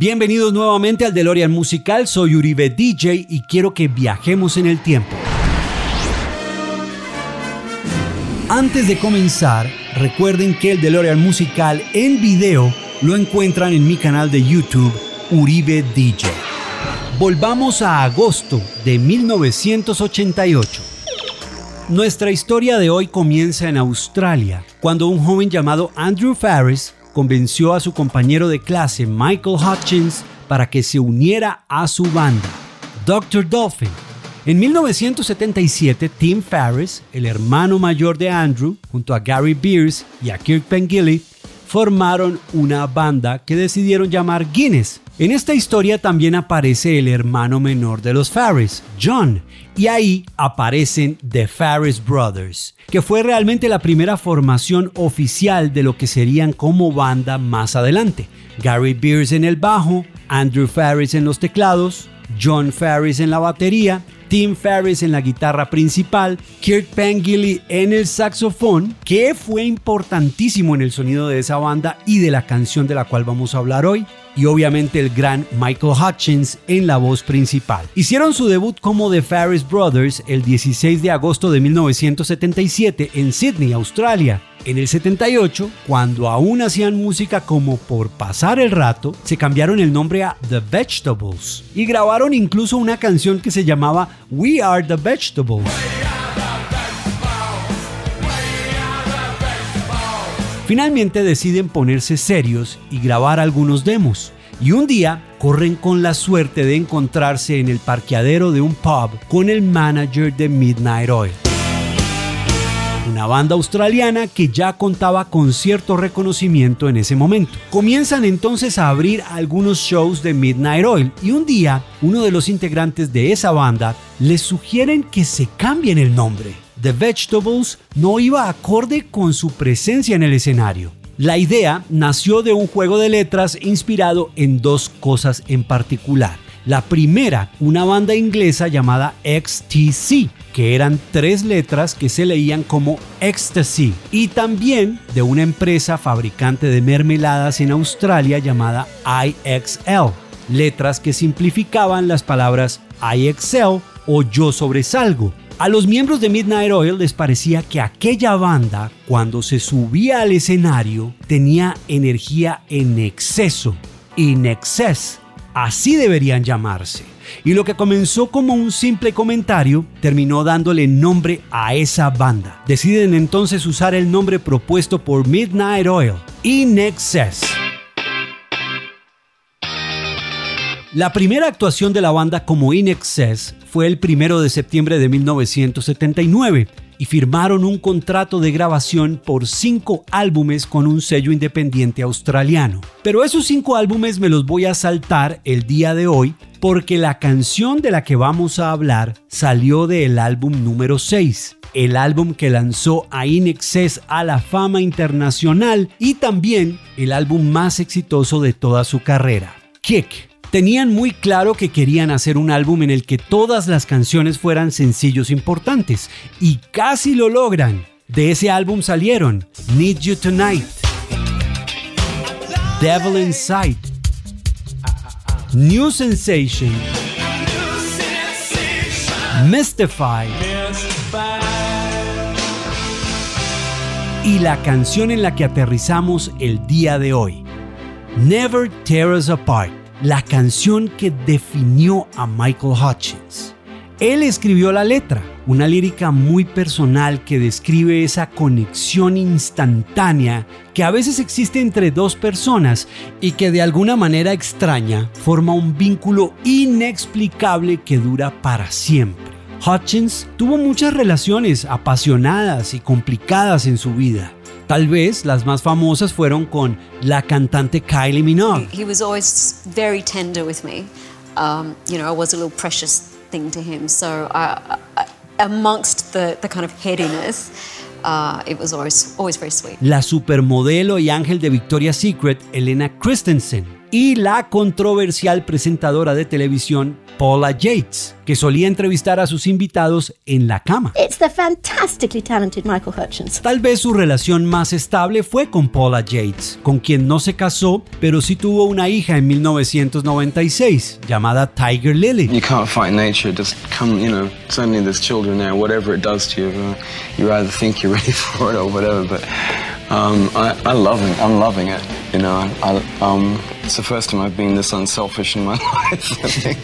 Bienvenidos nuevamente al DeLorean Musical, soy Uribe DJ y quiero que viajemos en el tiempo. Antes de comenzar, recuerden que el DeLorean Musical en video lo encuentran en mi canal de YouTube, Uribe DJ. Volvamos a agosto de 1988. Nuestra historia de hoy comienza en Australia, cuando un joven llamado Andrew Farriss convenció a su compañero de clase Michael Hutchence para que se uniera a su banda, Dr. Dolphin. En 1977, Tim Farriss, el hermano mayor de Andrew, junto a Gary Beers y a Kirk Pengilly, formaron una banda que decidieron llamar Guinness. En esta historia también aparece el hermano menor de los Farriss, Jon, y ahí aparecen The Farriss Brothers, que fue realmente la primera formación oficial de lo que serían como banda más adelante. Gary Beers en el bajo, Andrew Farriss en los teclados, Jon Farriss en la batería, Tim Farriss en la guitarra principal, Kirk Pengilly en el saxofón, que fue importantísimo en el sonido de esa banda y de la canción de la cual vamos a hablar hoy, y obviamente el gran Michael Hutchence en la voz principal. Hicieron su debut como The Farriss Brothers el 16 de agosto de 1977 en Sydney, Australia. En el 78, cuando aún hacían música como por pasar el rato, se cambiaron el nombre a The Vegetables y grabaron incluso una canción que se llamaba We Are The Vegetables. Finalmente deciden ponerse serios y grabar algunos demos. Y un día corren con la suerte de encontrarse en el parqueadero de un pub con el manager de Midnight Oil, una banda australiana que ya contaba con cierto reconocimiento en ese momento. Comienzan entonces a abrir algunos shows de Midnight Oil y un día uno de los integrantes de esa banda les sugieren que se cambien el nombre. The Vegetables no iba acorde con su presencia en el escenario. La idea nació de un juego de letras inspirado en dos cosas en particular. La primera, una banda inglesa llamada XTC, que eran tres letras que se leían como Ecstasy, y también de una empresa fabricante de mermeladas en Australia llamada IXL, letras que simplificaban las palabras IXL o Yo Sobresalgo. A los miembros de Midnight Oil les parecía que aquella banda, cuando se subía al escenario, tenía energía en exceso, INXS. Así deberían llamarse. Y lo que comenzó como un simple comentario terminó dándole nombre a esa banda. Deciden entonces usar el nombre propuesto por Midnight Oil, INXS. La primera actuación de la banda como INXS fue el 1 de septiembre de 1979 y firmaron un contrato de grabación por 5 álbumes con un sello independiente australiano. Pero esos 5 álbumes me los voy a saltar el día de hoy porque la canción de la que vamos a hablar salió del álbum número 6, el álbum que lanzó a INXS a la fama internacional y también el álbum más exitoso de toda su carrera, Kick. Tenían muy claro que querían hacer un álbum en el que todas las canciones fueran sencillos importantes, y casi lo logran. De ese álbum salieron Need You Tonight, Devil Inside, New Sensation, Mystify, y la canción en la que aterrizamos el día de hoy, Never Tear Us Apart. La canción que definió a Michael Hutchence. Él escribió la letra, una lírica muy personal que describe esa conexión instantánea que a veces existe entre dos personas y que de alguna manera extraña forma un vínculo inexplicable que dura para siempre. Hutchence tuvo muchas relaciones apasionadas y complicadas en su vida. Tal vez las más famosas fueron con la cantante Kylie Minogue. He was always very tender with me. I was a little precious thing to him. So amongst the kind of headiness, it was always very sweet. La supermodelo y ángel de Victoria's Secret, Elena Christensen. y la controversial presentadora de televisión Paula Yates, que solía entrevistar a sus invitados en la cama. It's the fantastically talented Michael Hutchence. Tal vez su relación más estable fue con Paula Yates, con quien no se casó, pero sí tuvo una hija en 1996 llamada Tiger Lily. You can't fight nature, just come, you know, suddenly there's children there, whatever it does to you, you either think you're ready for it or whatever, but I love it, I'm loving it, you know, it's the first time I've been this unselfish in my life, I think.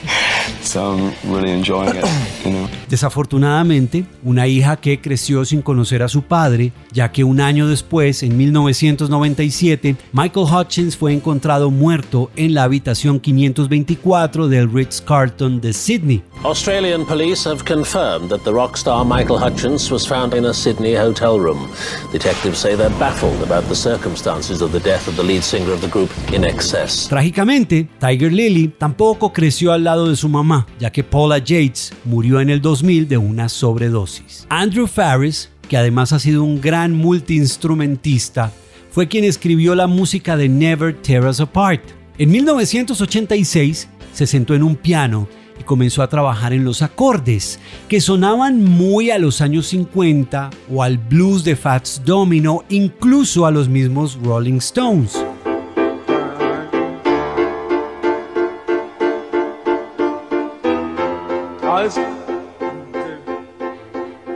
So I'm really enjoying it, you know. Desafortunadamente, una hija que creció sin conocer a su padre, ya que un año después, en 1997, Michael Hutchence fue encontrado muerto en la habitación 524 del Ritz-Carlton de Sydney. Australian police have confirmed that the rock star Michael Hutchence was found in a Sydney hotel room. Detectives say they're baffled about the circumstances of the death of the lead singer of the group INXS. Trágicamente, Tiger Lily tampoco creció al lado de su mamá, ya que Paula Yates murió en el 2000 de una sobredosis. Andrew Farriss, que además ha sido un gran multiinstrumentista, fue quien escribió la música de Never Tear Us Apart. En 1986 se sentó en un piano y comenzó a trabajar en los acordes, que sonaban muy a los años 50 o al blues de Fats Domino, incluso a los mismos Rolling Stones.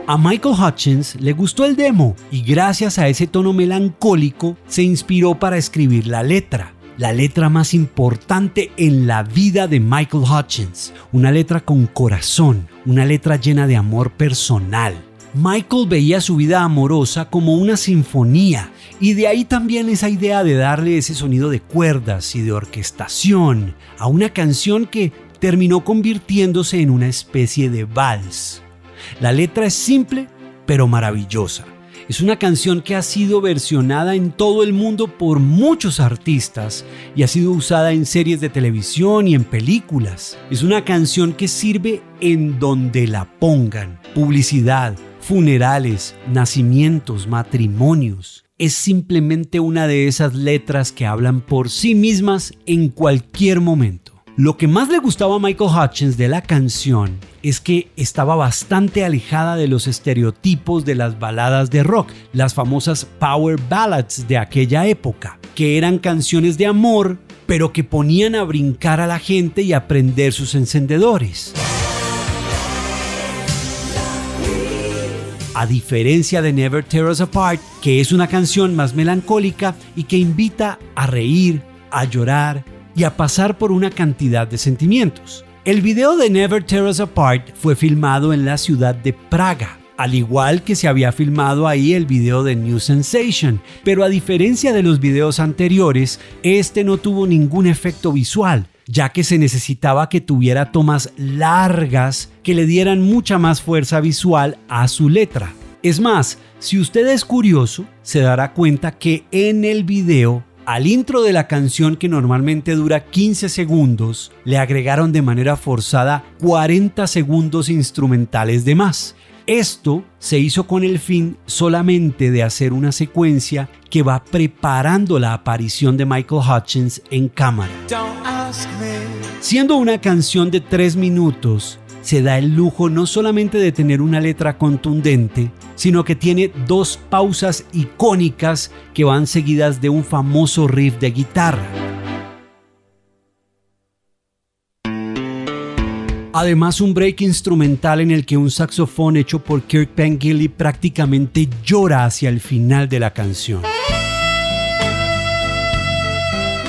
A Michael Hutchence le gustó el demo y gracias a ese tono melancólico se inspiró para escribir la letra más importante en la vida de Michael Hutchence, una letra con corazón, una letra llena de amor personal. Michael veía su vida amorosa como una sinfonía y de ahí también esa idea de darle ese sonido de cuerdas y de orquestación a una canción que terminó convirtiéndose en una especie de vals. La letra es simple, pero maravillosa. Es una canción que ha sido versionada en todo el mundo por muchos artistas y ha sido usada en series de televisión y en películas. Es una canción que sirve en donde la pongan: publicidad, funerales, nacimientos, matrimonios. Es simplemente una de esas letras que hablan por sí mismas en cualquier momento. Lo que más le gustaba a Michael Hutchence de la canción es que estaba bastante alejada de los estereotipos de las baladas de rock, las famosas power ballads de aquella época, que eran canciones de amor, pero que ponían a brincar a la gente y a prender sus encendedores. A diferencia de Never Tear Us Apart, que es una canción más melancólica y que invita a reír, a llorar, y a pasar por una cantidad de sentimientos. El video de Never Tear Us Apart fue filmado en la ciudad de Praga, al igual que se había filmado ahí el video de New Sensation, pero a diferencia de los videos anteriores, este no tuvo ningún efecto visual, ya que se necesitaba que tuviera tomas largas que le dieran mucha más fuerza visual a su letra. Es más, si usted es curioso, se dará cuenta que en el video, al intro de la canción, que normalmente dura 15 segundos, le agregaron de manera forzada 40 segundos instrumentales de más. Esto se hizo con el fin solamente de hacer una secuencia que va preparando la aparición de Michael Hutchence en cámara. Siendo una canción de 3 minutos, se da el lujo no solamente de tener una letra contundente, sino que tiene 2 pausas icónicas que van seguidas de un famoso riff de guitarra. Además, un break instrumental en el que un saxofón hecho por Kirk Pengilly prácticamente llora hacia el final de la canción.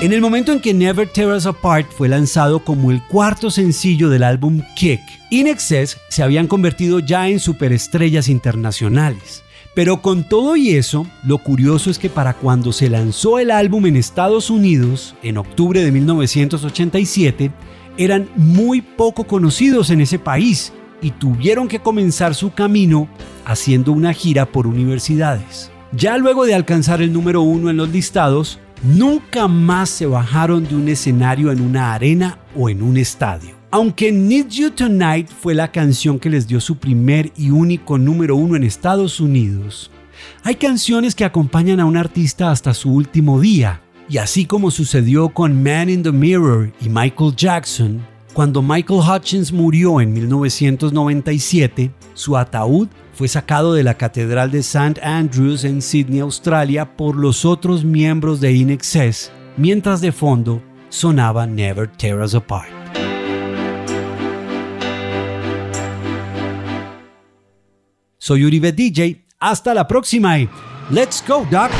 En el momento en que Never Tear Us Apart fue lanzado como el cuarto sencillo del álbum Kick, INXS se habían convertido ya en superestrellas internacionales. Pero con todo y eso, lo curioso es que para cuando se lanzó el álbum en Estados Unidos, en octubre de 1987, eran muy poco conocidos en ese país y tuvieron que comenzar su camino haciendo una gira por universidades. Ya luego de alcanzar el número 1 en los listados, nunca más se bajaron de un escenario en una arena o en un estadio. Aunque Need You Tonight fue la canción que les dio su primer y único número 1 en Estados Unidos, hay canciones que acompañan a un artista hasta su último día Y así como sucedió con Man in the Mirror y Michael Jackson, cuando Michael Hutchence murió en 1997, su ataúd fue sacado de la Catedral de St. Andrews en Sydney, Australia, por los otros miembros de INXS, mientras de fondo sonaba Never Tear Us Apart. Soy Uribe DJ, hasta la próxima y ¡Let's go, Doc!